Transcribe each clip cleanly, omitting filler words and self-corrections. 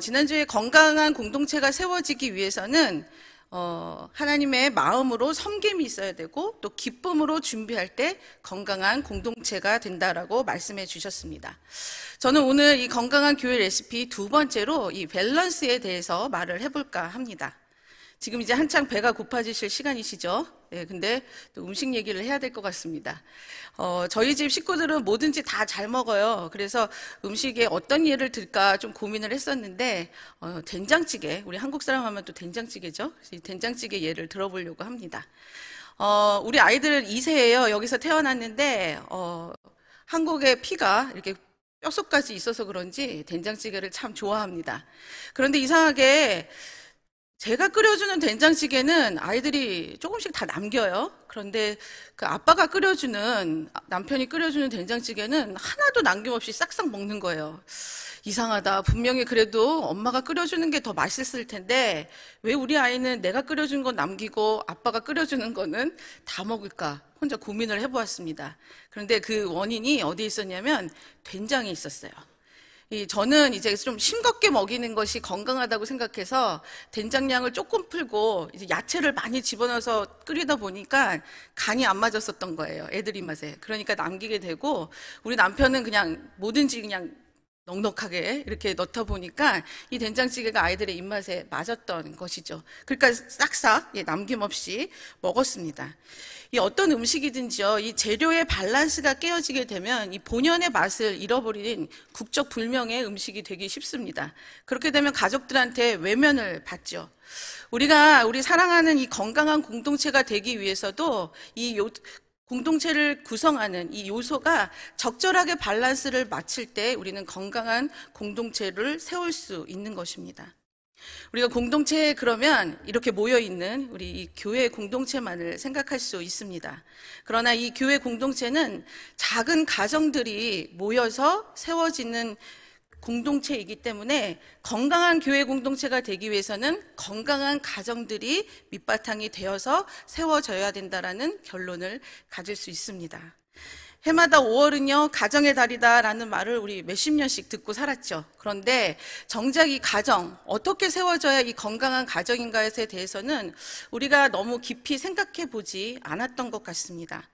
지난주에 건강한 공동체가 세워지기 위해서는 하나님의 마음으로 섬김이 있어야 되고 또 기쁨으로 준비할 때 건강한 공동체가 된다라고 말씀해 주셨습니다. 저는 오늘 이 건강한 교회 레시피 두 번째로 이 밸런스에 대해서 말을 해볼까 합니다. 지금 이제 한창 배가 고파지실 시간이시죠? 네, 근데 또 음식 얘기를 해야 될 것 같습니다. 저희 집 식구들은 뭐든지 다 잘 먹어요. 그래서 음식에 어떤 예를 들까 좀 고민을 했었는데 된장찌개, 우리 한국 사람 하면 또 된장찌개죠. 이 된장찌개 예를 들어보려고 합니다. 우리 아이들 2세예요. 여기서 태어났는데 한국의 피가 이렇게 뼛속까지 있어서 그런지 된장찌개를 참 좋아합니다. 그런데 이상하게 제가 끓여주는 된장찌개는 아이들이 조금씩 다 남겨요. 그런데 그 아빠가 끓여주는, 남편이 끓여주는 된장찌개는 하나도 남김없이 싹싹 먹는 거예요. 이상하다. 분명히 그래도 엄마가 끓여주는 게 더 맛있을 텐데 왜 우리 아이는 내가 끓여준 건 남기고 아빠가 끓여주는 거는 다 먹을까? 혼자 고민을 해보았습니다. 그런데 그 원인이 어디에 있었냐면 된장에 있었어요. 저는 이제 좀 싱겁게 먹이는 것이 건강하다고 생각해서 된장량을 조금 풀고 이제 야채를 많이 집어넣어서 끓이다 보니까 간이 안 맞았었던 거예요. 애들 입맛에. 그러니까 남기게 되고 우리 남편은 그냥 뭐든지 그냥 넉넉하게 이렇게 넣다 보니까 이 된장찌개가 아이들의 입맛에 맞았던 것이죠. 그러니까 싹싹 남김없이 먹었습니다. 이 어떤 음식이든지요, 이 재료의 밸런스가 깨어지게 되면 이 본연의 맛을 잃어버린 국적 불명의 음식이 되기 쉽습니다. 그렇게 되면 가족들한테 외면을 받죠. 우리가 우리 사랑하는 이 건강한 공동체가 되기 위해서도 이 공동체를 구성하는 이 요소가 적절하게 밸런스를 맞출 때 우리는 건강한 공동체를 세울 수 있는 것입니다. 우리가 공동체에 그러면 이렇게 모여있는 우리 이 교회 공동체만을 생각할 수 있습니다. 그러나 이 교회 공동체는 작은 가정들이 모여서 세워지는 공동체이기 때문에 건강한 교회 공동체가 되기 위해서는 건강한 가정들이 밑바탕이 되어서 세워져야 된다라는 결론을 가질 수 있습니다. 해마다 5월은요, 가정의 달이다라는 말을 우리 몇십 년씩 듣고 살았죠. 그런데 정작 이 가정, 어떻게 세워져야 이 건강한 가정인가에 대해서는 우리가 너무 깊이 생각해 보지 않았던 것 같습니다.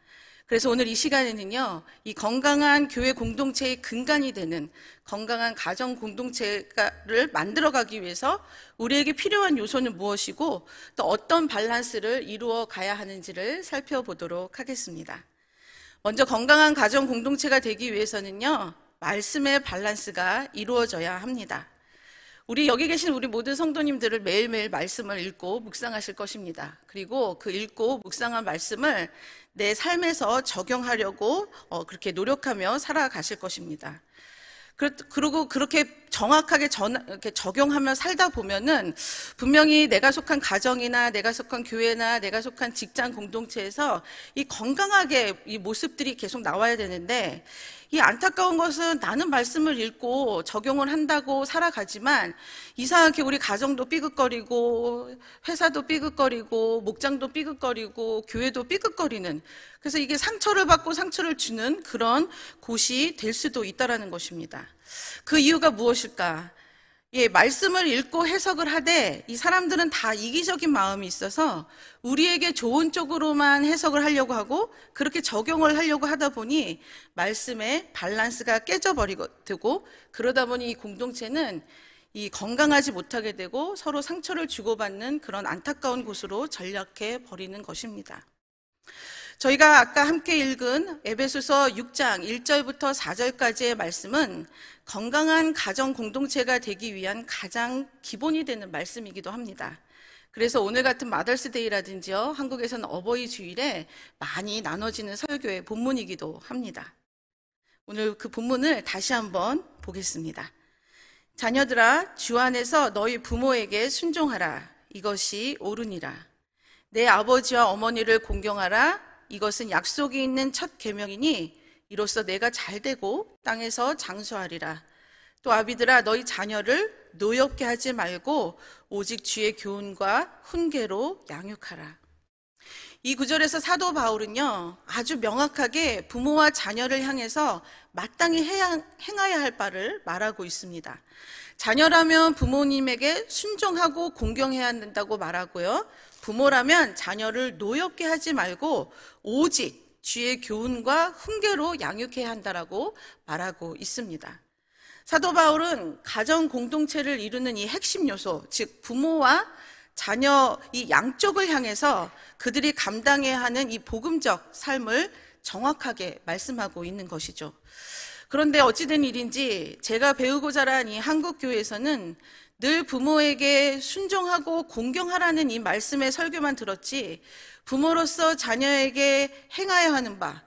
그래서 오늘 이 시간에는요, 이 건강한 교회 공동체의 근간이 되는 건강한 가정 공동체를 만들어가기 위해서 우리에게 필요한 요소는 무엇이고 또 어떤 밸런스를 이루어 가야 하는지를 살펴보도록 하겠습니다. 먼저 건강한 가정 공동체가 되기 위해서는요, 말씀의 밸런스가 이루어져야 합니다. 우리 여기 계신 우리 모든 성도님들을 매일매일 말씀을 읽고 묵상하실 것입니다. 그리고 그 읽고 묵상한 말씀을 내 삶에서 적용하려고 그렇게 노력하며 살아가실 것입니다. 그리고 그렇게 정확하게 이렇게 적용하며 살다 보면은 분명히 내가 속한 가정이나 내가 속한 교회나 내가 속한 직장 공동체에서 이 건강하게 이 모습들이 계속 나와야 되는데 이 안타까운 것은 나는 말씀을 읽고 적용을 한다고 살아가지만 이상하게 우리 가정도 삐걱거리고 회사도 삐걱거리고 목장도 삐걱거리고 교회도 삐걱거리는, 그래서 이게 상처를 받고 상처를 주는 그런 곳이 될 수도 있다라는 것입니다. 그 이유가 무엇일까? 예, 말씀을 읽고 해석을 하되 이 사람들은 다 이기적인 마음이 있어서 우리에게 좋은 쪽으로만 해석을 하려고 하고 그렇게 적용을 하려고 하다 보니 말씀의 밸런스가 깨져버리고 되고, 그러다 보니 이 공동체는 이 건강하지 못하게 되고 서로 상처를 주고받는 그런 안타까운 곳으로 전락해 버리는 것입니다. 저희가 아까 함께 읽은 에베소서 6장 1절부터 4절까지의 말씀은 건강한 가정 공동체가 되기 위한 가장 기본이 되는 말씀이기도 합니다. 그래서 오늘 같은 마더스데이라든지요, 한국에서는 어버이 주일에 많이 나눠지는 설교의 본문이기도 합니다. 오늘 그 본문을 다시 한번 보겠습니다. 자녀들아, 주 안에서 너희 부모에게 순종하라. 이것이 옳으니라. 내 아버지와 어머니를 공경하라. 이것은 약속이 있는 첫 계명이니 이로써 내가 잘되고 땅에서 장수하리라. 또 아비들아, 너희 자녀를 노엽게 하지 말고 오직 주의 교훈과 훈계로 양육하라. 이 구절에서 사도 바울은요, 아주 명확하게 부모와 자녀를 향해서 마땅히 행해야 할 바를 말하고 있습니다. 자녀라면 부모님에게 순종하고 공경해야 한다고 말하고요, 부모라면 자녀를 노엽게 하지 말고 오직 주의 교훈과 훈계로 양육해야 한다라고 말하고 있습니다. 사도 바울은 가정 공동체를 이루는 이 핵심 요소, 즉 부모와 자녀 이 양쪽을 향해서 그들이 감당해야 하는 이 복음적 삶을 정확하게 말씀하고 있는 것이죠. 그런데 어찌된 일인지 제가 배우고 자란 이 한국교회에서는 늘 부모에게 순종하고 공경하라는 이 말씀의 설교만 들었지, 부모로서 자녀에게 행하여야 하는 바,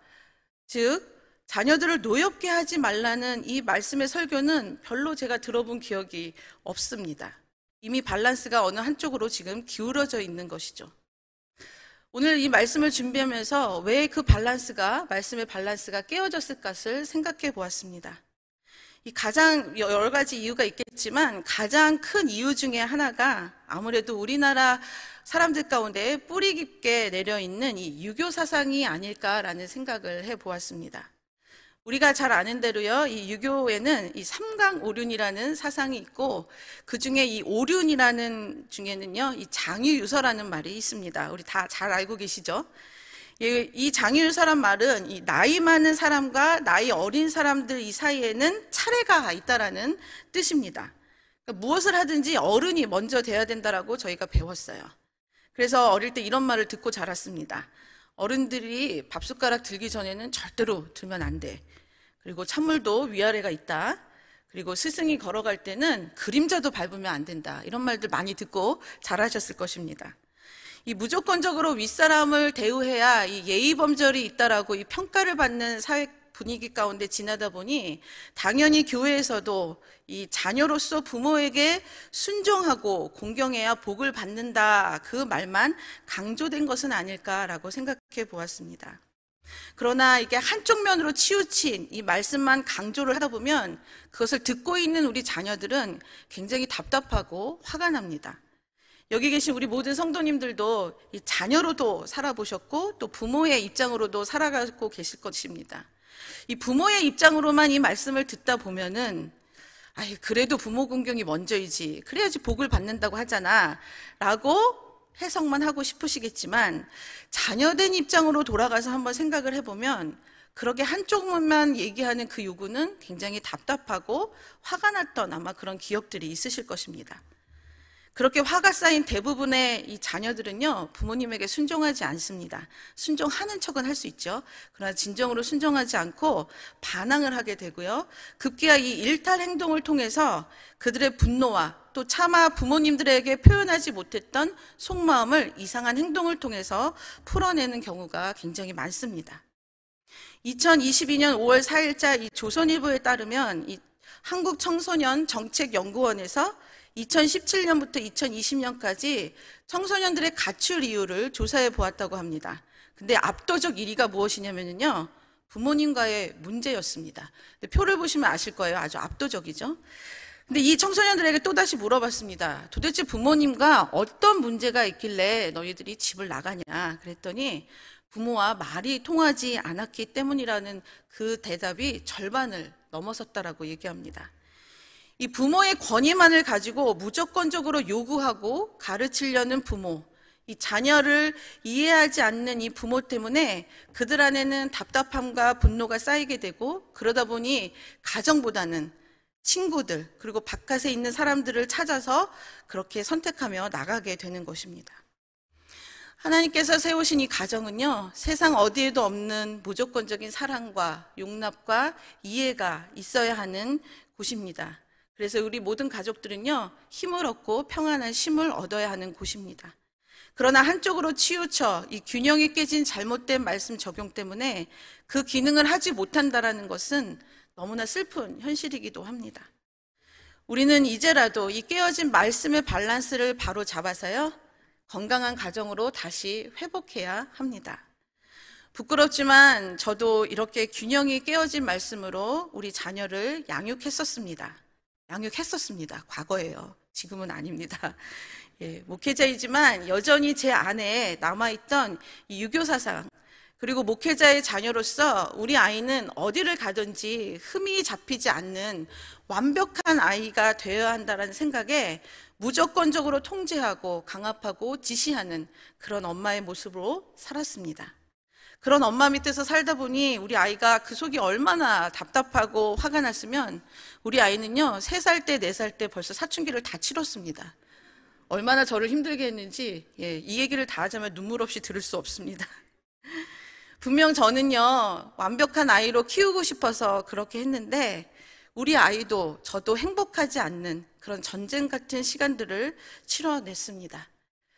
즉 자녀들을 노엽게 하지 말라는 이 말씀의 설교는 별로 제가 들어본 기억이 없습니다. 이미 밸런스가 어느 한쪽으로 지금 기울어져 있는 것이죠. 오늘 이 말씀을 준비하면서 왜 그 밸런스가, 말씀의 밸런스가 깨어졌을까를 생각해 보았습니다. 이 가장 여러 가지 이유가 있겠지만 가장 큰 이유 중에 하나가 아무래도 우리나라 사람들 가운데 뿌리 깊게 내려있는 이 유교 사상이 아닐까라는 생각을 해 보았습니다. 우리가 잘 아는 대로요, 이 유교에는 이 삼강오륜이라는 사상이 있고, 그 중에 이 오륜이라는 중에는요, 이 장유유서라는 말이 있습니다. 우리 다 잘 알고 계시죠? 이 장유유서란 말은 이 나이 많은 사람과 나이 어린 사람들 이 사이에는 차례가 있다라는 뜻입니다. 그러니까 무엇을 하든지 어른이 먼저 돼야 된다라고 저희가 배웠어요. 그래서 어릴 때 이런 말을 듣고 자랐습니다. 어른들이 밥숟가락 들기 전에는 절대로 들면 안 돼. 그리고 찬물도 위아래가 있다. 그리고 스승이 걸어갈 때는 그림자도 밟으면 안 된다. 이런 말들 많이 듣고 잘하셨을 것입니다. 이 무조건적으로 윗사람을 대우해야 이 예의범절이 있다라고 이 평가를 받는 사회 분위기 가운데 지나다 보니 당연히 교회에서도 이 자녀로서 부모에게 순종하고 공경해야 복을 받는다, 그 말만 강조된 것은 아닐까라고 생각해 보았습니다. 그러나 이게 한쪽 면으로 치우친 이 말씀만 강조를 하다 보면 그것을 듣고 있는 우리 자녀들은 굉장히 답답하고 화가 납니다. 여기 계신 우리 모든 성도님들도 이 자녀로도 살아보셨고 또 부모의 입장으로도 살아가고 계실 것입니다. 이 부모의 입장으로만 이 말씀을 듣다 보면은, 아이, 그래도 부모 공경이 먼저이지, 그래야지 복을 받는다고 하잖아 라고 해석만 하고 싶으시겠지만, 자녀된 입장으로 돌아가서 한번 생각을 해보면 그렇게 한쪽만 얘기하는 그 요구는 굉장히 답답하고 화가 났던 아마 그런 기억들이 있으실 것입니다. 그렇게 화가 쌓인 대부분의 이 자녀들은요, 부모님에게 순종하지 않습니다. 순종하는 척은 할 수 있죠. 그러나 진정으로 순종하지 않고 반항을 하게 되고요, 급기야 이 일탈 행동을 통해서 그들의 분노와 또 차마 부모님들에게 표현하지 못했던 속마음을 이상한 행동을 통해서 풀어내는 경우가 굉장히 많습니다. 2022년 5월 4일자 이 조선일보에 따르면 이 한국청소년정책연구원에서 2017년부터 2020년까지 청소년들의 가출 이유를 조사해 보았다고 합니다. 근데 압도적 1위가 무엇이냐면요, 부모님과의 문제였습니다. 근데 표를 보시면 아실 거예요. 아주 압도적이죠. 근데 이 청소년들에게 또다시 물어봤습니다. 도대체 부모님과 어떤 문제가 있길래 너희들이 집을 나가냐 그랬더니 부모와 말이 통하지 않았기 때문이라는 그 대답이 절반을 넘어섰다라고 얘기합니다. 이 부모의 권위만을 가지고 무조건적으로 요구하고 가르치려는 부모, 이 자녀를 이해하지 않는 이 부모 때문에 그들 안에는 답답함과 분노가 쌓이게 되고, 그러다 보니 가정보다는 친구들 그리고 바깥에 있는 사람들을 찾아서 그렇게 선택하며 나가게 되는 것입니다. 하나님께서 세우신 이 가정은요, 세상 어디에도 없는 무조건적인 사랑과 용납과 이해가 있어야 하는 곳입니다. 그래서 우리 모든 가족들은요, 힘을 얻고 평안한 쉼을 얻어야 하는 곳입니다. 그러나 한쪽으로 치우쳐 이 균형이 깨진 잘못된 말씀 적용 때문에 그 기능을 하지 못한다라는 것은 너무나 슬픈 현실이기도 합니다. 우리는 이제라도 이 깨어진 말씀의 밸런스를 바로 잡아서요, 건강한 가정으로 다시 회복해야 합니다. 부끄럽지만 저도 이렇게 균형이 깨어진 말씀으로 우리 자녀를 양육했었습니다. 과거예요. 지금은 아닙니다. 예, 목회자이지만 여전히 제 안에 남아있던 이 유교사상, 그리고 목회자의 자녀로서 우리 아이는 어디를 가든지 흠이 잡히지 않는 완벽한 아이가 되어야 한다는 생각에 무조건적으로 통제하고 강압하고 지시하는 그런 엄마의 모습으로 살았습니다. 그런 엄마 밑에서 살다 보니 우리 아이가 그 속이 얼마나 답답하고 화가 났으면 우리 아이는요 3살 때 4살 때 벌써 사춘기를 다 치렀습니다. 얼마나 저를 힘들게 했는지 이 얘기를 다 하자면 눈물 없이 들을 수 없습니다. 분명 저는요 완벽한 아이로 키우고 싶어서 그렇게 했는데 우리 아이도 저도 행복하지 않는 그런 전쟁 같은 시간들을 치러냈습니다.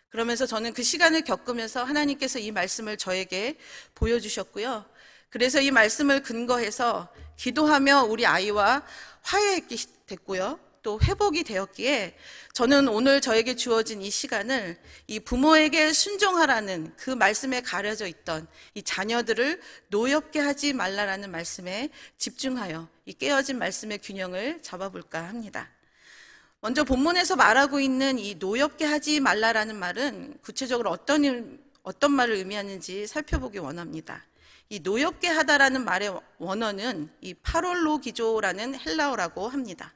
그러면서 저는 그 시간을 겪으면서 하나님께서 이 말씀을 저에게 보여주셨고요. 그래서 이 말씀을 근거해서 기도하며 우리 아이와 화해했고요. 또 회복이 되었기에 저는 오늘 저에게 주어진 이 시간을 이 부모에게 순종하라는 그 말씀에 가려져 있던 이 자녀들을 노엽게 하지 말라라는 말씀에 집중하여 이 깨어진 말씀의 균형을 잡아볼까 합니다. 먼저 본문에서 말하고 있는 이 노엽게 하지 말라라는 말은 구체적으로 어떤 말을 의미하는지 살펴보기 원합니다. 이 노엽게 하다라는 말의 원어는 이 파롤로기조라는 헬라어라고 합니다.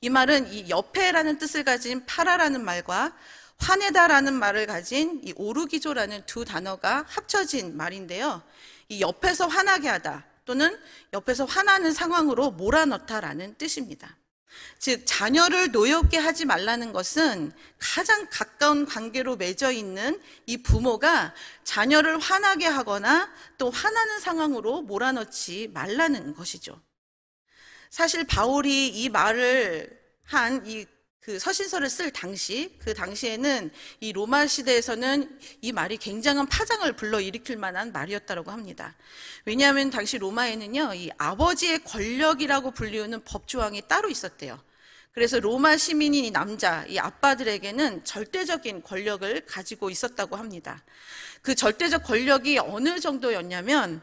이 말은 이 옆에라는 뜻을 가진 파라라는 말과 화내다라는 말을 가진 이 오르기조라는 두 단어가 합쳐진 말인데요. 이 옆에서 화나게 하다 또는 옆에서 화나는 상황으로 몰아넣다라는 뜻입니다. 즉 자녀를 노엽게 하지 말라는 것은 가장 가까운 관계로 맺어 있는 이 부모가 자녀를 화나게 하거나 또 화나는 상황으로 몰아넣지 말라는 것이죠. 사실 바울이 이 말을 한 그 서신서를 쓸 당시에는 이 로마 시대에서는 이 말이 굉장한 파장을 불러일으킬 만한 말이었다고 합니다. 왜냐하면 당시 로마에는요, 이 아버지의 권력이라고 불리우는 법조항이 따로 있었대요. 그래서 로마 시민인 이 남자, 이 아빠들에게는 절대적인 권력을 가지고 있었다고 합니다. 그 절대적 권력이 어느 정도였냐면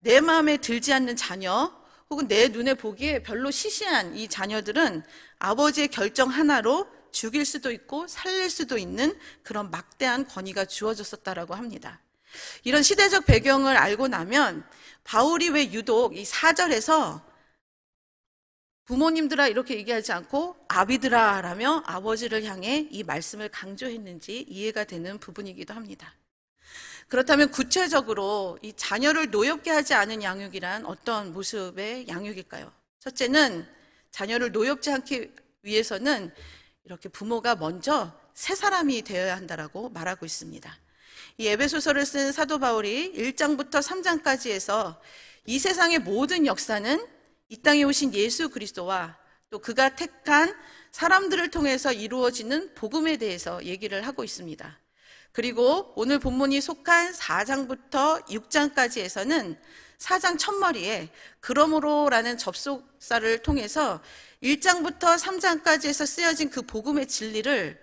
내 마음에 들지 않는 자녀, 혹은 내 눈에 보기에 별로 시시한 이 자녀들은 아버지의 결정 하나로 죽일 수도 있고 살릴 수도 있는 그런 막대한 권위가 주어졌었다라고 합니다. 이런 시대적 배경을 알고 나면 바울이 왜 유독 이 4절에서 부모님들아 이렇게 얘기하지 않고 아비들아 라며 아버지를 향해 이 말씀을 강조했는지 이해가 되는 부분이기도 합니다. 그렇다면 구체적으로 이 자녀를 노엽게 하지 않은 양육이란 어떤 모습의 양육일까요? 첫째는 자녀를 노엽지 않기 위해서는 이렇게 부모가 먼저 새 사람이 되어야 한다라고 말하고 있습니다. 이 에베소서를 쓴 사도 바울이 1장부터 3장까지에서 이 세상의 모든 역사는 이 땅에 오신 예수 그리스도와 또 그가 택한 사람들을 통해서 이루어지는 복음에 대해서 얘기를 하고 있습니다. 그리고 오늘 본문이 속한 4장부터 6장까지에서는 4장 첫머리에 그러므로라는 접속사를 통해서 1장부터 3장까지에서 쓰여진 그 복음의 진리를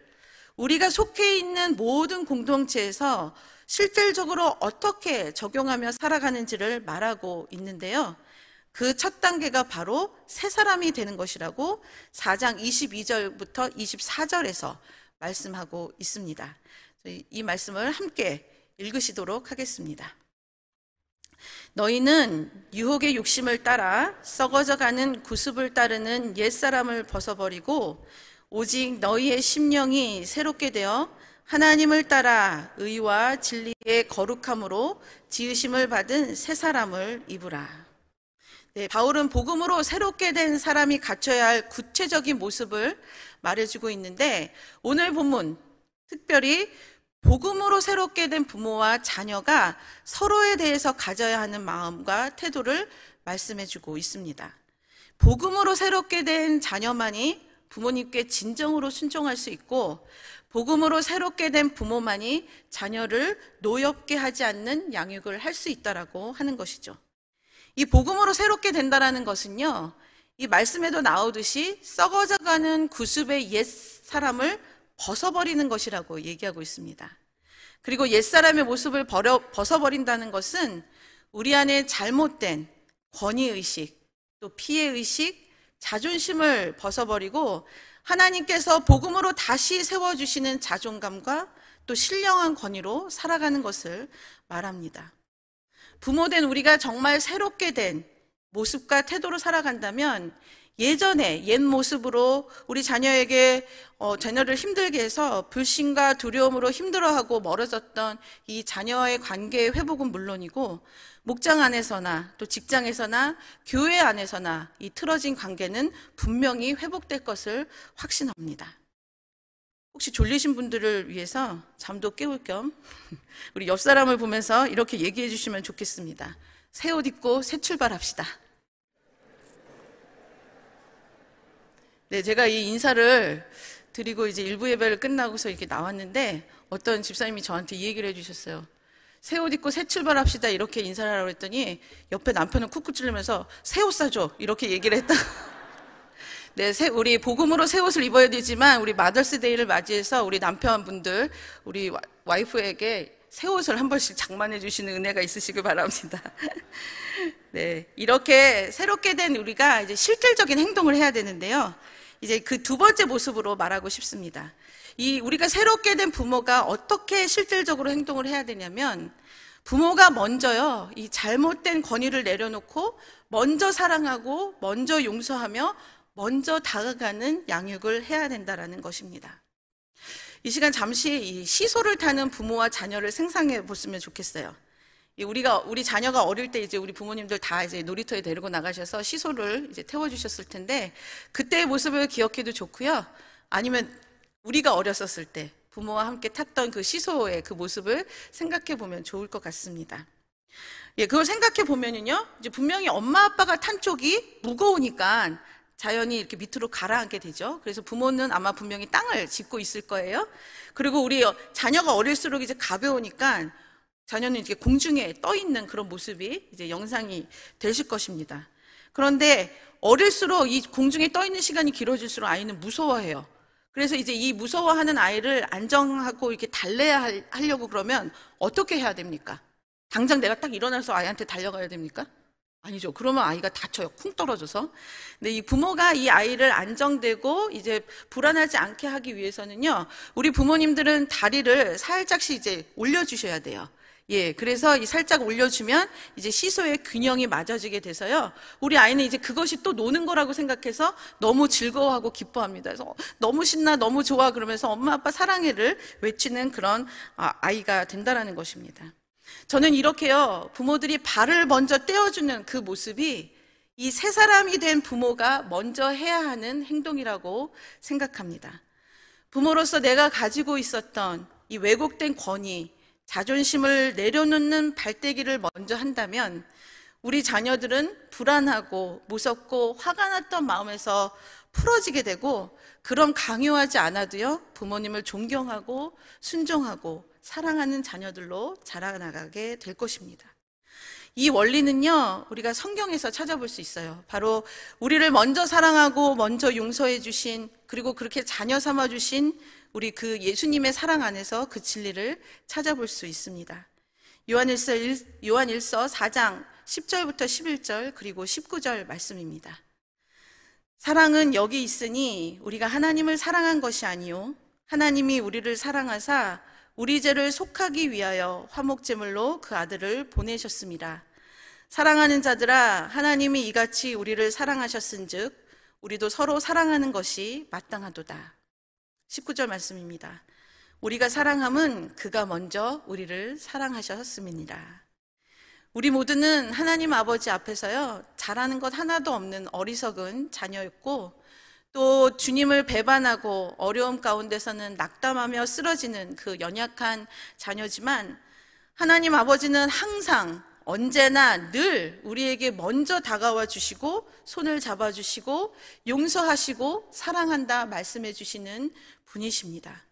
우리가 속해 있는 모든 공동체에서 실질적으로 어떻게 적용하며 살아가는지를 말하고 있는데요. 그 첫 단계가 바로 새 사람이 되는 것이라고 4장 22절부터 24절에서 말씀하고 있습니다. 이 말씀을 함께 읽으시도록 하겠습니다. 너희는 유혹의 욕심을 따라 썩어져가는 구습을 따르는 옛사람을 벗어버리고 오직 너희의 심령이 새롭게 되어 하나님을 따라 의와 진리의 거룩함으로 지으심을 받은 새 사람을 입으라. 네, 바울은 복음으로 새롭게 된 사람이 갖춰야 할 구체적인 모습을 말해주고 있는데 오늘 본문 특별히 복음으로 새롭게 된 부모와 자녀가 서로에 대해서 가져야 하는 마음과 태도를 말씀해주고 있습니다. 복음으로 새롭게 된 자녀만이 부모님께 진정으로 순종할 수 있고 복음으로 새롭게 된 부모만이 자녀를 노엽게 하지 않는 양육을 할 수 있다라고 하는 것이죠. 이 복음으로 새롭게 된다라는 것은요, 이 말씀에도 나오듯이 썩어져가는 구습의 옛 사람을 벗어버리는 것이라고 얘기하고 있습니다. 그리고 옛사람의 모습을 벗어버린다는 것은 우리 안에 잘못된 권위의식, 또 피해의식, 자존심을 벗어버리고 하나님께서 복음으로 다시 세워주시는 자존감과 또 신령한 권위로 살아가는 것을 말합니다. 부모된 우리가 정말 새롭게 된 모습과 태도로 살아간다면 예전에 옛 모습으로 우리 자녀에게 자녀를 힘들게 해서 불신과 두려움으로 힘들어하고 멀어졌던 이 자녀와의 관계의 회복은 물론이고 목장 안에서나 또 직장에서나 교회 안에서나 이 틀어진 관계는 분명히 회복될 것을 확신합니다. 혹시 졸리신 분들을 위해서 잠도 깨울 겸 우리 옆 사람을 보면서 이렇게 얘기해 주시면 좋겠습니다. 새 옷 입고 새 출발합시다. 네, 제가 이 인사를 드리고 이제 일부 예배를 끝나고서 이렇게 나왔는데 어떤 집사님이 저한테 이 얘기를 해주셨어요. 새 옷 입고 새 출발합시다 이렇게 인사를 하라고 했더니 옆에 남편은 쿡쿡 찌르면서 새 옷 사줘 이렇게 얘기를 했다. 네, 우리 복음으로 새 옷을 입어야 되지만 우리 마더스데이를 맞이해서 우리 남편분들, 우리 와이프에게 새 옷을 한 번씩 장만해 주시는 은혜가 있으시길 바랍니다. 네, 이렇게 새롭게 된 우리가 이제 실질적인 행동을 해야 되는데요. 이제 그 두 번째 모습으로 말하고 싶습니다. 이 우리가 새롭게 된 부모가 어떻게 실질적으로 행동을 해야 되냐면 부모가 먼저요, 이 잘못된 권위를 내려놓고 먼저 사랑하고 먼저 용서하며 먼저 다가가는 양육을 해야 된다라는 것입니다. 이 시간 잠시 이 시소를 타는 부모와 자녀를 생각해 보시면 좋겠어요. 우리 자녀가 어릴 때 이제 우리 부모님들 다 이제 놀이터에 데리고 나가셔서 시소를 이제 태워주셨을 텐데 그때의 모습을 기억해도 좋고요. 아니면 우리가 어렸었을 때 부모와 함께 탔던 그 시소의 그 모습을 생각해 보면 좋을 것 같습니다. 예, 그걸 생각해 보면은요, 이제 분명히 엄마 아빠가 탄 쪽이 무거우니까 자연히 이렇게 밑으로 가라앉게 되죠. 그래서 부모는 아마 분명히 땅을 짚고 있을 거예요. 그리고 우리 자녀가 어릴수록 이제 가벼우니까 자녀는 이렇게 공중에 떠 있는 그런 모습이 이제 영상이 되실 것입니다. 그런데 어릴수록 이 공중에 떠 있는 시간이 길어질수록 아이는 무서워해요. 그래서 이제 이 무서워하는 아이를 안정하고 이렇게 달래야 하려고 그러면 어떻게 해야 됩니까? 당장 내가 딱 일어나서 아이한테 달려가야 됩니까? 아니죠. 그러면 아이가 다쳐요. 쿵 떨어져서. 근데 이 부모가 이 아이를 안정되고 이제 불안하지 않게 하기 위해서는요, 우리 부모님들은 다리를 살짝씩 이제 올려주셔야 돼요. 예, 그래서 이 살짝 올려주면 이제 시소의 균형이 맞아지게 돼서요, 우리 아이는 이제 그것이 또 노는 거라고 생각해서 너무 즐거워하고 기뻐합니다. 그래서 너무 신나, 너무 좋아 그러면서 엄마 아빠 사랑해를 외치는 그런 아이가 된다라는 것입니다. 저는 이렇게요, 부모들이 발을 먼저 떼어주는 그 모습이 이 새 사람이 된 부모가 먼저 해야 하는 행동이라고 생각합니다. 부모로서 내가 가지고 있었던 이 왜곡된 권위, 자존심을 내려놓는 발대기를 먼저 한다면 우리 자녀들은 불안하고 무섭고 화가 났던 마음에서 풀어지게 되고, 그럼 강요하지 않아도요, 부모님을 존경하고 순종하고 사랑하는 자녀들로 자라나가게 될 것입니다. 이 원리는요, 우리가 성경에서 찾아볼 수 있어요. 바로 우리를 먼저 사랑하고 먼저 용서해 주신, 그리고 그렇게 자녀 삼아 주신 우리 그 예수님의 사랑 안에서 그 진리를 찾아볼 수 있습니다. 요한일서 4장 10절부터 11절 그리고 19절 말씀입니다. 사랑은 여기 있으니 우리가 하나님을 사랑한 것이 아니요, 하나님이 우리를 사랑하사 우리 죄를 속하기 위하여 화목제물로 그 아들을 보내셨습니다. 사랑하는 자들아, 하나님이 이같이 우리를 사랑하셨은즉 우리도 서로 사랑하는 것이 마땅하도다. 19절 말씀입니다. 우리가 사랑함은 그가 먼저 우리를 사랑하셨음이니라. 우리 모두는 하나님 아버지 앞에서요, 잘하는 것 하나도 없는 어리석은 자녀였고, 또 주님을 배반하고 어려움 가운데서는 낙담하며 쓰러지는 그 연약한 자녀지만, 하나님 아버지는 항상 언제나 늘 우리에게 먼저 다가와 주시고 손을 잡아 주시고 용서하시고 사랑한다 말씀해 주시는 분이십니다.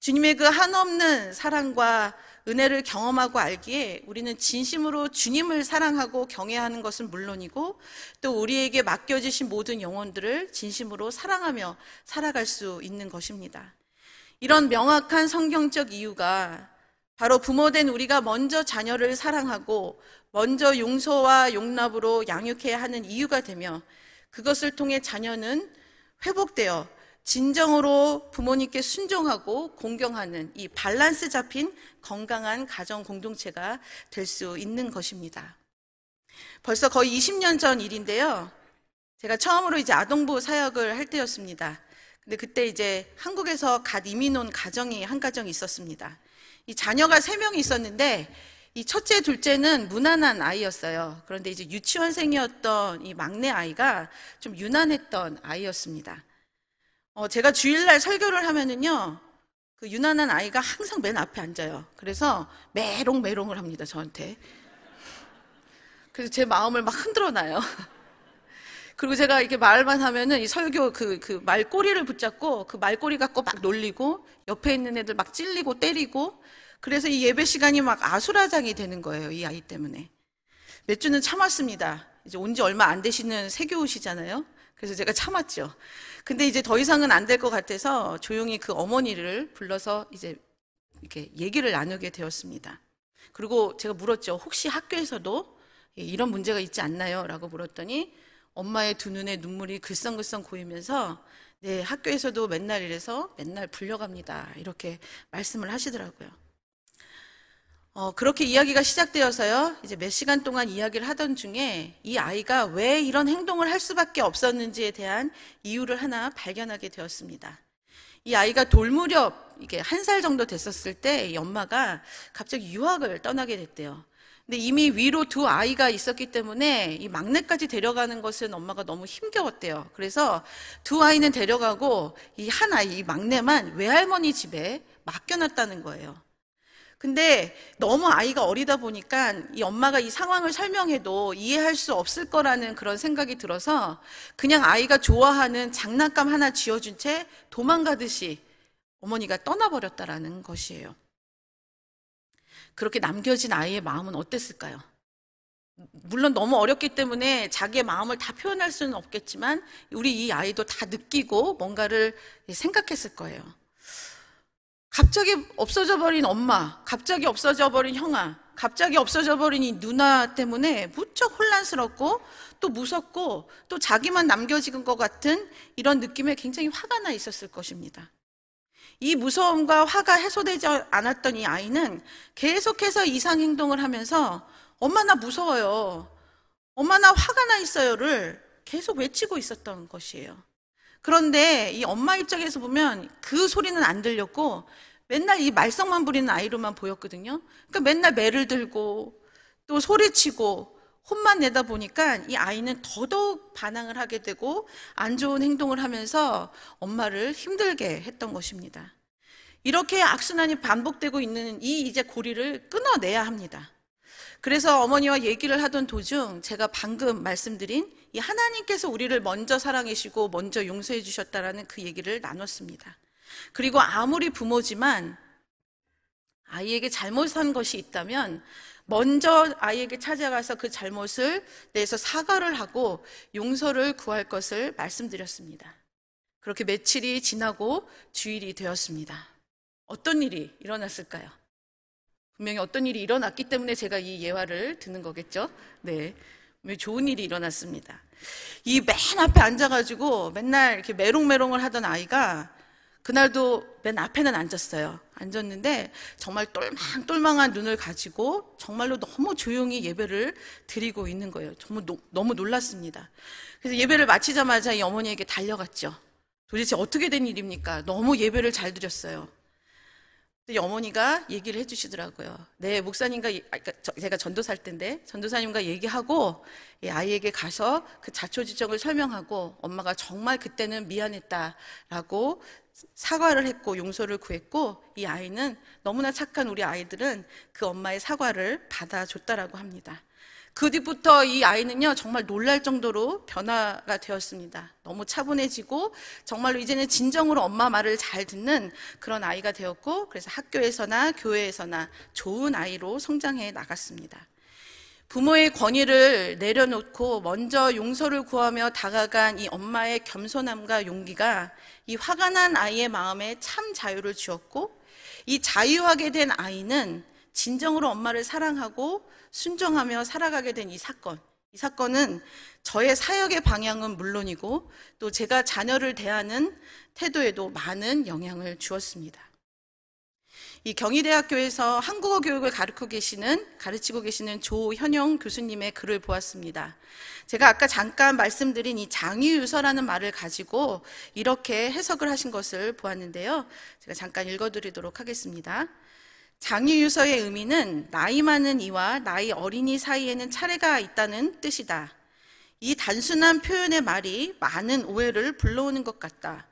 주님의 그 한없는 사랑과 은혜를 경험하고 알기에 우리는 진심으로 주님을 사랑하고 경외하는 것은 물론이고, 또 우리에게 맡겨주신 모든 영혼들을 진심으로 사랑하며 살아갈 수 있는 것입니다. 이런 명확한 성경적 이유가 바로 부모된 우리가 먼저 자녀를 사랑하고 먼저 용서와 용납으로 양육해야 하는 이유가 되며, 그것을 통해 자녀는 회복되어 진정으로 부모님께 순종하고 공경하는 이 밸런스 잡힌 건강한 가정 공동체가 될 수 있는 것입니다. 벌써 거의 20년 전 일인데요. 제가 처음으로 이제 아동보호 사역을 할 때였습니다. 근데 그때 이제 한국에서 갓 이민 온 가정이 한 가정이 있었습니다. 이 자녀가 3명이 있었는데 이 첫째, 둘째는 무난한 아이였어요. 그런데 이제 유치원생이었던 이 막내 아이가 좀 유난했던 아이였습니다. 제가 주일날 설교를 하면은요, 그 유난한 아이가 항상 맨 앞에 앉아요. 그래서 메롱메롱을 합니다, 저한테. 그래서 제 마음을 막 흔들어놔요. 그리고 제가 이렇게 말만 하면은 이 설교 그 말꼬리를 붙잡고 그 말꼬리 갖고 막 놀리고 옆에 있는 애들 막 찔리고 때리고, 그래서 이 예배 시간이 막 아수라장이 되는 거예요, 이 아이 때문에. 몇 주는 참았습니다. 이제 온 지 얼마 안 되시는 세교우시잖아요. 그래서 제가 참았죠. 근데 이제 더 이상은 안 될 것 같아서 조용히 그 어머니를 불러서 이제 이렇게 얘기를 나누게 되었습니다. 그리고 제가 물었죠. 혹시 학교에서도 이런 문제가 있지 않나요? 라고 물었더니 엄마의 두 눈에 눈물이 글썽글썽 고이면서, 네, 학교에서도 맨날 이래서 맨날 불려갑니다, 이렇게 말씀을 하시더라고요. 그렇게 이야기가 시작되어서요, 이제 몇 시간 동안 이야기를 하던 중에 이 아이가 왜 이런 행동을 할 수밖에 없었는지에 대한 이유를 하나 발견하게 되었습니다. 이 아이가 돌 무렵 이게 1살 정도 됐었을 때 이 엄마가 갑자기 유학을 떠나게 됐대요. 근데 이미 위로 두 아이가 있었기 때문에 이 막내까지 데려가는 것은 엄마가 너무 힘겨웠대요. 그래서 두 아이는 데려가고 이 한 아이, 이 막내만 외할머니 집에 맡겨놨다는 거예요. 근데 너무 아이가 어리다 보니까 이 엄마가 이 상황을 설명해도 이해할 수 없을 거라는 그런 생각이 들어서 그냥 아이가 좋아하는 장난감 하나 쥐어준 채 도망가듯이 어머니가 떠나버렸다라는 것이에요. 그렇게 남겨진 아이의 마음은 어땠을까요? 물론 너무 어렸기 때문에 자기의 마음을 다 표현할 수는 없겠지만 우리 이 아이도 다 느끼고 뭔가를 생각했을 거예요. 갑자기 없어져 버린 엄마, 갑자기 없어져 버린 형아, 갑자기 없어져 버린 이 누나 때문에 무척 혼란스럽고 또 무섭고 또 자기만 남겨진 것 같은 이런 느낌에 굉장히 화가 나 있었을 것입니다. 이 무서움과 화가 해소되지 않았던 이 아이는 계속해서 이상 행동을 하면서 엄마 나 무서워요, 엄마 나 화가 나 있어요를 계속 외치고 있었던 것이에요. 그런데 이 엄마 입장에서 보면 그 소리는 안 들렸고 맨날 이 말썽만 부리는 아이로만 보였거든요. 그러니까 맨날 매를 들고 또 소리치고 혼만 내다 보니까 이 아이는 더더욱 반항을 하게 되고 안 좋은 행동을 하면서 엄마를 힘들게 했던 것입니다. 이렇게 악순환이 반복되고 있는 이 이제 고리를 끊어내야 합니다. 그래서 어머니와 얘기를 하던 도중 제가 방금 말씀드린 이 하나님께서 우리를 먼저 사랑하시고 먼저 용서해 주셨다라는 그 얘기를 나눴습니다. 그리고 아무리 부모지만 아이에게 잘못한 것이 있다면 먼저 아이에게 찾아가서 그 잘못을 대해서 사과를 하고 용서를 구할 것을 말씀드렸습니다. 그렇게 며칠이 지나고 주일이 되었습니다. 어떤 일이 일어났을까요? 분명히 어떤 일이 일어났기 때문에 제가 이 예화를 듣는 거겠죠? 네, 좋은 일이 일어났습니다. 이 맨 앞에 앉아가지고 맨날 이렇게 메롱메롱을 하던 아이가 그날도 맨 앞에는 앉았어요. 앉았는데 정말 똘망똘망한 눈을 가지고 정말로 너무 조용히 예배를 드리고 있는 거예요. 정말 너무 놀랐습니다. 그래서 예배를 마치자마자 이 어머니에게 달려갔죠. 도대체 어떻게 된 일입니까? 너무 예배를 잘 드렸어요. 어머니가 얘기를 해주시더라고요. 네, 목사님과, 제가 전도사일 텐데, 전도사님과 얘기하고 아이에게 가서 그 자초지정을 설명하고 엄마가 정말 그때는 미안했다라고 사과를 했고 용서를 구했고 이 아이는, 너무나 착한 우리 아이들은 그 엄마의 사과를 받아줬다라고 합니다. 그 뒤부터 이 아이는요, 정말 놀랄 정도로 변화가 되었습니다. 너무 차분해지고 정말로 이제는 진정으로 엄마 말을 잘 듣는 그런 아이가 되었고, 그래서 학교에서나 교회에서나 좋은 아이로 성장해 나갔습니다. 부모의 권위를 내려놓고 먼저 용서를 구하며 다가간 이 엄마의 겸손함과 용기가 이 화가 난 아이의 마음에 참 자유를 주었고, 이 자유하게 된 아이는 진정으로 엄마를 사랑하고 순종하며 살아가게 된 이 사건, 이 사건은 저의 사역의 방향은 물론이고 또 제가 자녀를 대하는 태도에도 많은 영향을 주었습니다. 이 경희대학교에서 한국어 교육을 가르치고 계시는 조현영 교수님의 글을 보았습니다. 제가 아까 잠깐 말씀드린 이 장유유서라는 말을 가지고 이렇게 해석을 하신 것을 보았는데요. 제가 잠깐 읽어드리도록 하겠습니다. 장유유서의 의미는 나이 많은 이와 나이 어린이 사이에는 차례가 있다는 뜻이다. 이 단순한 표현의 말이 많은 오해를 불러오는 것 같다.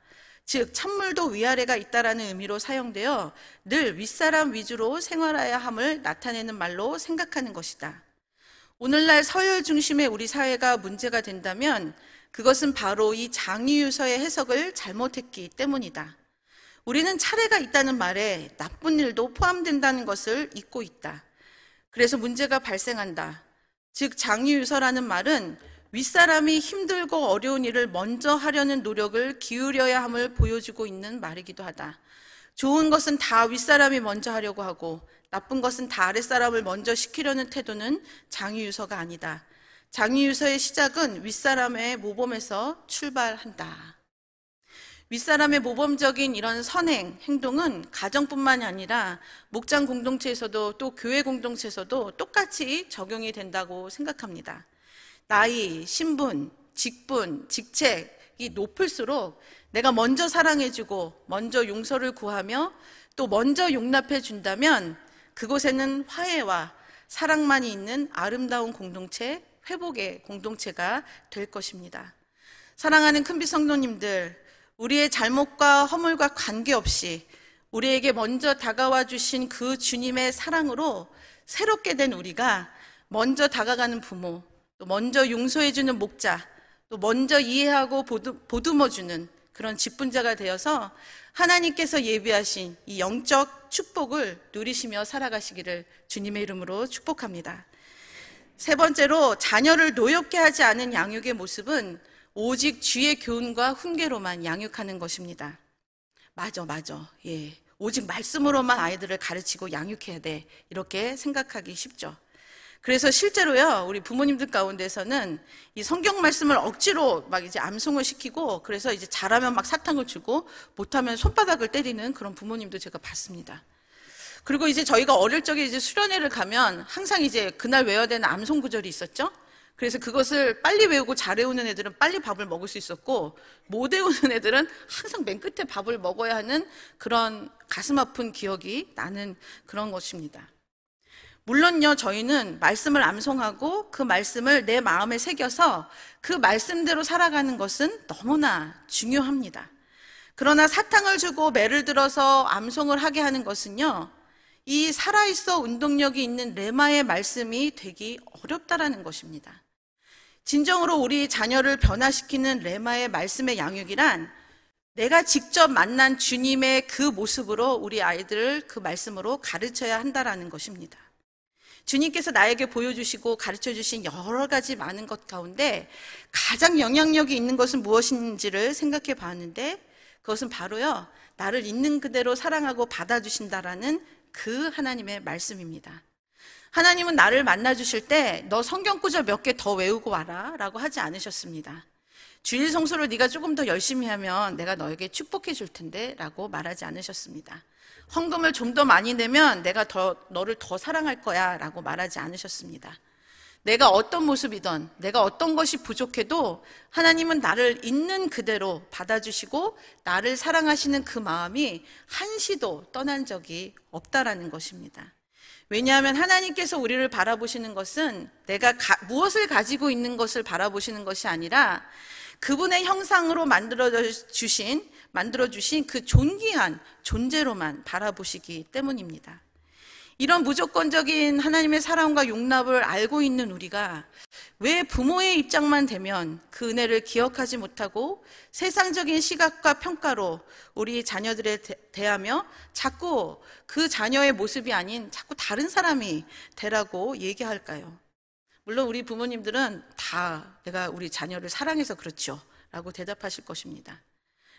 즉 찬물도 위아래가 있다라는 의미로 사용되어 늘 윗사람 위주로 생활해야 함을 나타내는 말로 생각하는 것이다. 오늘날 서열 중심의 우리 사회가 문제가 된다면 그것은 바로 이 장유유서의 해석을 잘못했기 때문이다. 우리는 차례가 있다는 말에 나쁜 일도 포함된다는 것을 잊고 있다. 그래서 문제가 발생한다. 즉 장유유서라는 말은 윗사람이 힘들고 어려운 일을 먼저 하려는 노력을 기울여야 함을 보여주고 있는 말이기도 하다. 좋은 것은 다 윗사람이 먼저 하려고 하고 나쁜 것은 다 아랫사람을 먼저 시키려는 태도는 장유유서가 아니다. 장유유서의 시작은 윗사람의 모범에서 출발한다. 윗사람의 모범적인 이런 선행, 행동은 가정뿐만이 아니라 목장 공동체에서도 또 교회 공동체에서도 똑같이 적용이 된다고 생각합니다. 나이, 신분, 직분, 직책이 높을수록 내가 먼저 사랑해주고 먼저 용서를 구하며 또 먼저 용납해 준다면 그곳에는 화해와 사랑만이 있는 아름다운 공동체, 회복의 공동체가 될 것입니다. 사랑하는 큰빛 성도님들, 우리의 잘못과 허물과 관계없이 우리에게 먼저 다가와 주신 그 주님의 사랑으로 새롭게 된 우리가 먼저 다가가는 부모, 또 먼저 용서해 주는 목자, 또 먼저 이해하고 보듬어 주는 그런 직분자가 되어서 하나님께서 예비하신 이 영적 축복을 누리시며 살아가시기를 주님의 이름으로 축복합니다. 세 번째로, 자녀를 노엽게 하지 않은 양육의 모습은 오직 주의 교훈과 훈계로만 양육하는 것입니다. 맞아. 예. 오직 말씀으로만 아이들을 가르치고 양육해야 돼. 이렇게 생각하기 쉽죠. 그래서 실제로요, 우리 부모님들 가운데서는 이 성경 말씀을 억지로 막 이제 암송을 시키고, 그래서 이제 잘하면 막 사탕을 주고, 못하면 손바닥을 때리는 그런 부모님도 제가 봤습니다. 그리고 이제 저희가 어릴 적에 이제 수련회를 가면 항상 이제 그날 외워야 되는 암송 구절이 있었죠. 그래서 그것을 빨리 외우고 잘 외우는 애들은 빨리 밥을 먹을 수 있었고, 못 외우는 애들은 항상 맨 끝에 밥을 먹어야 하는 그런 가슴 아픈 기억이 나는 그런 것입니다. 물론요, 저희는 말씀을 암송하고 그 말씀을 내 마음에 새겨서 그 말씀대로 살아가는 것은 너무나 중요합니다. 그러나 사탕을 주고 매를 들어서 암송을 하게 하는 것은요, 이 살아있어 운동력이 있는 레마의 말씀이 되기 어렵다라는 것입니다. 진정으로 우리 자녀를 변화시키는 레마의 말씀의 양육이란 내가 직접 만난 주님의 그 모습으로 우리 아이들을 그 말씀으로 가르쳐야 한다라는 것입니다. 주님께서 나에게 보여주시고 가르쳐주신 여러 가지 많은 것 가운데 가장 영향력이 있는 것은 무엇인지를 생각해 봤는데, 그것은 바로요, 나를 있는 그대로 사랑하고 받아주신다라는 그 하나님의 말씀입니다. 하나님은 나를 만나주실 때 너 성경 구절 몇 개 더 외우고 와라 라고 하지 않으셨습니다. 주일 성수를 네가 조금 더 열심히 하면 내가 너에게 축복해 줄 텐데 라고 말하지 않으셨습니다. 헌금을 좀 더 많이 내면 내가 너를 더 사랑할 거야 라고 말하지 않으셨습니다. 내가 어떤 모습이든 내가 어떤 것이 부족해도 하나님은 나를 있는 그대로 받아주시고 나를 사랑하시는 그 마음이 한시도 떠난 적이 없다라는 것입니다. 왜냐하면 하나님께서 우리를 바라보시는 것은 내가 무엇을 가지고 있는 것을 바라보시는 것이 아니라 그분의 형상으로 만들어주신 그 존귀한 존재로만 바라보시기 때문입니다. 이런 무조건적인 하나님의 사랑과 용납을 알고 있는 우리가 왜 부모의 입장만 되면 그 은혜를 기억하지 못하고 세상적인 시각과 평가로 우리 자녀들에 대하며 자꾸 그 자녀의 모습이 아닌 자꾸 다른 사람이 되라고 얘기할까요? 물론 우리 부모님들은 다 내가 우리 자녀를 사랑해서 그렇죠 라고 대답하실 것입니다.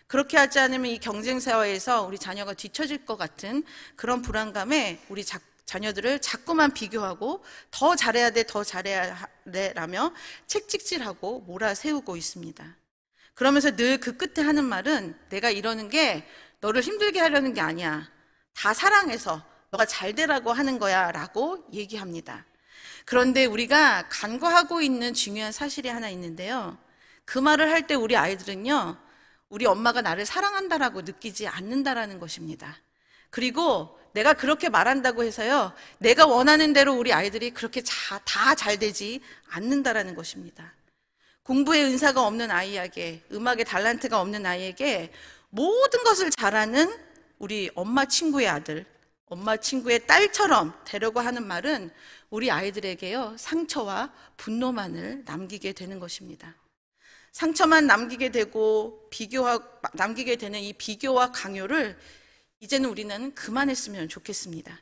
그렇게 하지 않으면 이 경쟁사회에서 우리 자녀가 뒤처질 것 같은 그런 불안감에 우리 자녀들을 자꾸만 비교하고 더 잘해야 돼, 더 잘해야 돼라며 책찍질하고 몰아세우고 있습니다. 그러면서 늘 그 끝에 하는 말은 내가 이러는 게 너를 힘들게 하려는 게 아니야. 다 사랑해서 너가 잘 되라고 하는 거야 라고 얘기합니다. 그런데 우리가 간과하고 있는 중요한 사실이 하나 있는데요. 그 말을 할 때 우리 아이들은요, 우리 엄마가 나를 사랑한다라고 느끼지 않는다라는 것입니다. 그리고 내가 그렇게 말한다고 해서요, 내가 원하는 대로 우리 아이들이 그렇게 다 잘 되지 않는다라는 것입니다. 공부에 은사가 없는 아이에게, 음악에 달란트가 없는 아이에게 모든 것을 잘하는 우리 엄마 친구의 아들, 엄마 친구의 딸처럼 되려고 하는 말은 우리 아이들에게요, 상처와 분노만을 남기게 되는 것입니다. 상처만 남기게 되고 남기게 되는 이 비교와 강요를 이제는 우리는 그만했으면 좋겠습니다.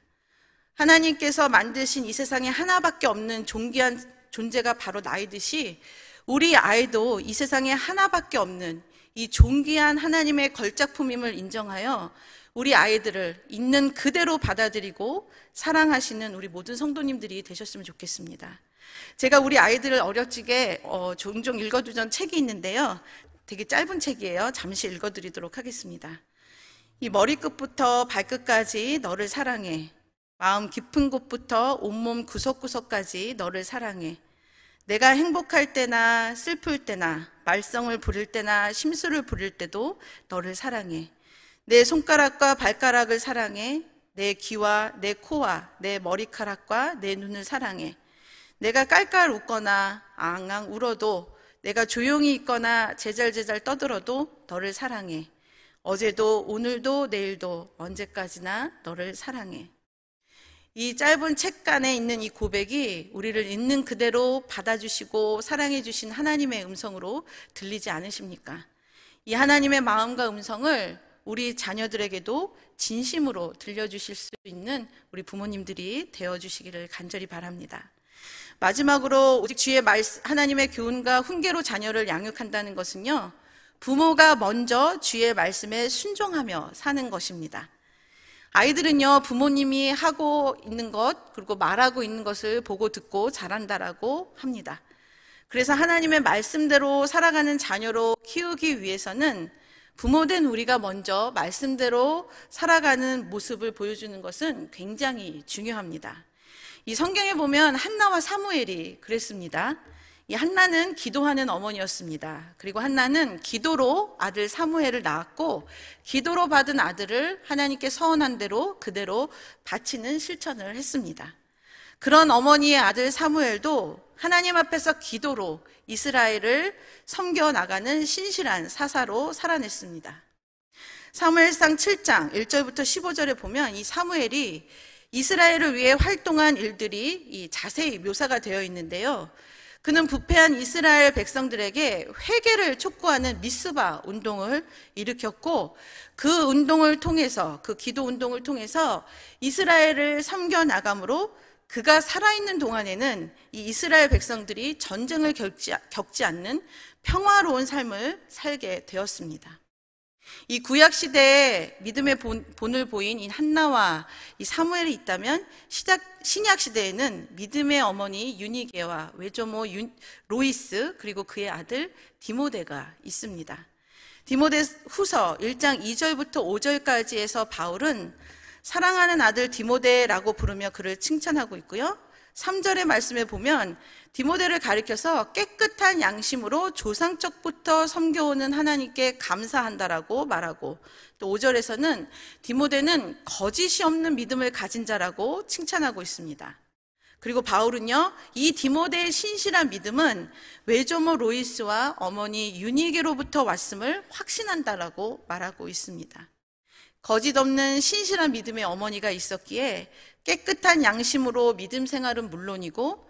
하나님께서 만드신 이 세상에 하나밖에 없는 존귀한 존재가 바로 나이듯이 우리 아이도 이 세상에 하나밖에 없는 이 존귀한 하나님의 걸작품임을 인정하여 우리 아이들을 있는 그대로 받아들이고 사랑하시는 우리 모든 성도님들이 되셨으면 좋겠습니다. 제가 우리 아이들을 어려지게 종종 읽어두던 책이 있는데요, 되게 짧은 책이에요. 잠시 읽어드리도록 하겠습니다. 이 머리끝부터 발끝까지 너를 사랑해. 마음 깊은 곳부터 온몸 구석구석까지 너를 사랑해. 내가 행복할 때나 슬플 때나 말썽을 부릴 때나 심술을 부릴 때도 너를 사랑해. 내 손가락과 발가락을 사랑해. 내 귀와 내 코와 내 머리카락과 내 눈을 사랑해. 내가 깔깔 웃거나 앙앙 울어도, 내가 조용히 있거나 제잘제잘 떠들어도 너를 사랑해. 어제도 오늘도 내일도 언제까지나 너를 사랑해. 이 짧은 책간에 있는 이 고백이 우리를 있는 그대로 받아주시고 사랑해 주신 하나님의 음성으로 들리지 않으십니까? 이 하나님의 마음과 음성을 우리 자녀들에게도 진심으로 들려주실 수 있는 우리 부모님들이 되어주시기를 간절히 바랍니다. 마지막으로 오직 주의 말씀, 하나님의 교훈과 훈계로 자녀를 양육한다는 것은요, 부모가 먼저 주의 말씀에 순종하며 사는 것입니다. 아이들은요, 부모님이 하고 있는 것, 그리고 말하고 있는 것을 보고 듣고 자란다라고 합니다. 그래서 하나님의 말씀대로 살아가는 자녀로 키우기 위해서는 부모된 우리가 먼저 말씀대로 살아가는 모습을 보여주는 것은 굉장히 중요합니다. 이 성경에 보면 한나와 사무엘이 그랬습니다. 이 한나는 기도하는 어머니였습니다. 그리고 한나는 기도로 아들 사무엘을 낳았고, 기도로 받은 아들을 하나님께 서원한 대로 그대로 바치는 실천을 했습니다. 그런 어머니의 아들 사무엘도 하나님 앞에서 기도로 이스라엘을 섬겨나가는 신실한 사사로 살아냈습니다. 사무엘상 7장 1절부터 15절에 보면 이 사무엘이 이스라엘을 위해 활동한 일들이 자세히 묘사가 되어 있는데요. 그는 부패한 이스라엘 백성들에게 회개를 촉구하는 미스바 운동을 일으켰고, 그 운동을 통해서, 그 기도 운동을 통해서 이스라엘을 섬겨나감으로 그가 살아있는 동안에는 이 이스라엘 백성들이 전쟁을 겪지 않는 평화로운 삶을 살게 되었습니다. 이 구약 시대에 믿음의 본을 보인 이 한나와 이 사무엘이 있다면, 신약 시대에는 믿음의 어머니 유니게와 외조모 로이스, 그리고 그의 아들 디모데가 있습니다. 디모데 후서 1장 2절부터 5절까지에서 바울은 사랑하는 아들 디모데라고 부르며 그를 칭찬하고 있고요, 3절의 말씀에 보면 디모데를 가리켜서 깨끗한 양심으로 조상적부터 섬겨오는 하나님께 감사한다라고 말하고, 또 5절에서는 디모데는 거짓이 없는 믿음을 가진 자라고 칭찬하고 있습니다. 그리고 바울은요, 이 디모데의 신실한 믿음은 외조모 로이스와 어머니 유니게로부터 왔음을 확신한다라고 말하고 있습니다. 거짓 없는 신실한 믿음의 어머니가 있었기에 깨끗한 양심으로 믿음 생활은 물론이고,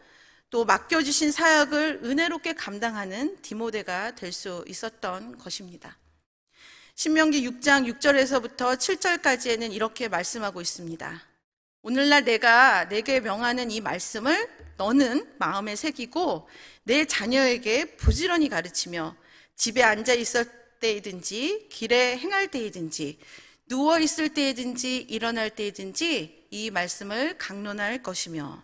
또 맡겨주신 사역을 은혜롭게 감당하는 디모데가 될 수 있었던 것입니다. 신명기 6장 6절에서부터 7절까지에는 이렇게 말씀하고 있습니다. 오늘날 내가 내게 명하는 이 말씀을 너는 마음에 새기고 내 자녀에게 부지런히 가르치며, 집에 앉아 있을 때이든지 길에 행할 때이든지 누워 있을 때이든지 일어날 때이든지 이 말씀을 강론할 것이며,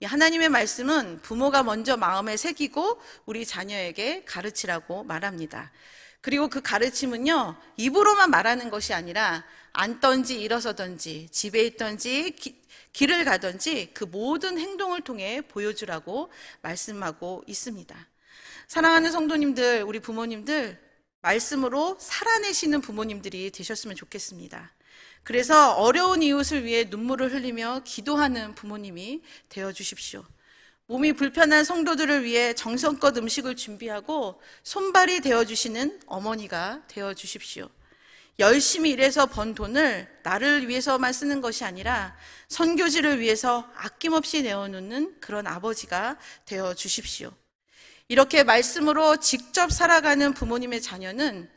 이 하나님의 말씀은 부모가 먼저 마음에 새기고 우리 자녀에게 가르치라고 말합니다. 그리고 그 가르침은요, 입으로만 말하는 것이 아니라 앉던지 일어서던지 집에 있던지 길을 가던지 그 모든 행동을 통해 보여주라고 말씀하고 있습니다. 사랑하는 성도님들, 우리 부모님들, 말씀으로 살아내시는 부모님들이 되셨으면 좋겠습니다. 그래서 어려운 이웃을 위해 눈물을 흘리며 기도하는 부모님이 되어주십시오. 몸이 불편한 성도들을 위해 정성껏 음식을 준비하고 손발이 되어주시는 어머니가 되어주십시오. 열심히 일해서 번 돈을 나를 위해서만 쓰는 것이 아니라 선교지를 위해서 아낌없이 내어놓는 그런 아버지가 되어주십시오. 이렇게 말씀으로 직접 살아가는 부모님의 자녀는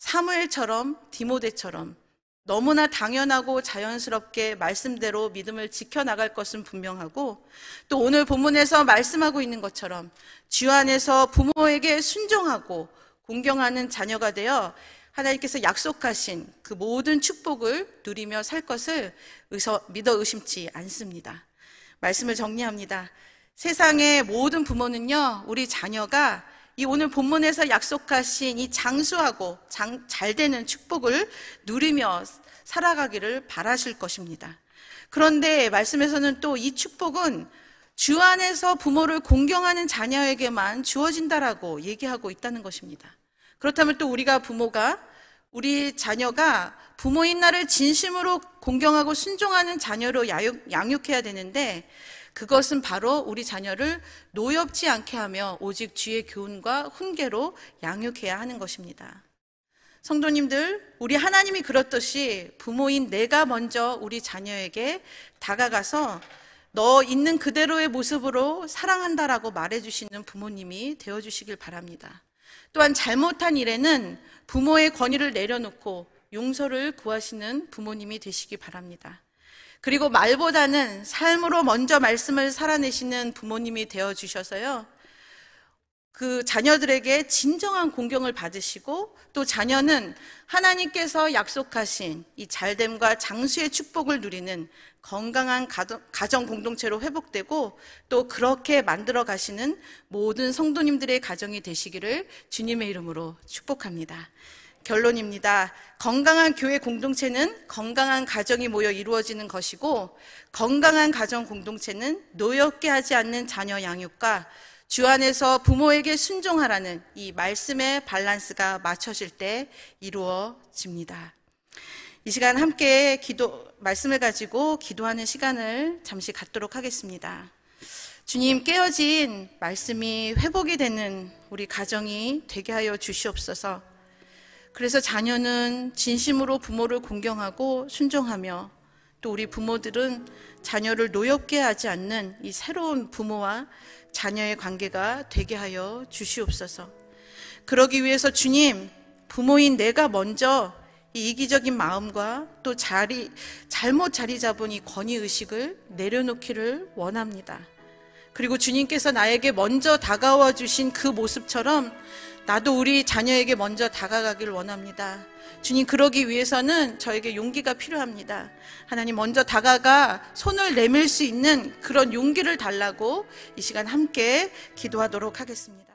사무엘처럼, 디모데처럼 너무나 당연하고 자연스럽게 말씀대로 믿음을 지켜나갈 것은 분명하고, 또 오늘 본문에서 말씀하고 있는 것처럼 주 안에서 부모에게 순종하고 공경하는 자녀가 되어 하나님께서 약속하신 그 모든 축복을 누리며 살 것을 믿어 의심치 않습니다. 말씀을 정리합니다. 세상의 모든 부모는요, 우리 자녀가 이 오늘 본문에서 약속하신 이 장수하고 잘 되는 축복을 누리며 살아가기를 바라실 것입니다. 그런데 말씀에서는 또 이 축복은 주 안에서 부모를 공경하는 자녀에게만 주어진다라고 얘기하고 있다는 것입니다. 그렇다면 또 우리가 우리 자녀가 부모인 나를 진심으로 공경하고 순종하는 자녀로 양육해야 되는데, 그것은 바로 우리 자녀를 노엽지 않게 하며 오직 주의 교훈과 훈계로 양육해야 하는 것입니다. 성도님들, 우리 하나님이 그렇듯이 부모인 내가 먼저 우리 자녀에게 다가가서 너 있는 그대로의 모습으로 사랑한다라고 말해주시는 부모님이 되어주시길 바랍니다. 또한 잘못한 일에는 부모의 권위를 내려놓고 용서를 구하시는 부모님이 되시기 바랍니다. 그리고 말보다는 삶으로 먼저 말씀을 살아내시는 부모님이 되어주셔서요, 그 자녀들에게 진정한 공경을 받으시고, 또 자녀는 하나님께서 약속하신 이 잘됨과 장수의 축복을 누리는 건강한 가정 공동체로 회복되고 또 그렇게 만들어 가시는 모든 성도님들의 가정이 되시기를 주님의 이름으로 축복합니다. 결론입니다. 건강한 교회 공동체는 건강한 가정이 모여 이루어지는 것이고, 건강한 가정 공동체는 노엽게 하지 않는 자녀 양육과 주 안에서 부모에게 순종하라는 이 말씀의 밸런스가 맞춰질 때 이루어집니다. 이 시간 함께 말씀을 가지고 기도하는 시간을 잠시 갖도록 하겠습니다. 주님, 깨어진 말씀이 회복이 되는 우리 가정이 되게 하여 주시옵소서. 그래서 자녀는 진심으로 부모를 공경하고 순종하며, 또 우리 부모들은 자녀를 노엽게 하지 않는 이 새로운 부모와 자녀의 관계가 되게 하여 주시옵소서. 그러기 위해서 주님, 부모인 내가 먼저 이 이기적인 마음과 또 잘못 자리 잡은 이 권위의식을 내려놓기를 원합니다. 그리고 주님께서 나에게 먼저 다가와 주신 그 모습처럼 나도 우리 자녀에게 먼저 다가가길 원합니다. 주님, 그러기 위해서는 저에게 용기가 필요합니다. 하나님, 먼저 다가가 손을 내밀 수 있는 그런 용기를 달라고 이 시간 함께 기도하도록 하겠습니다.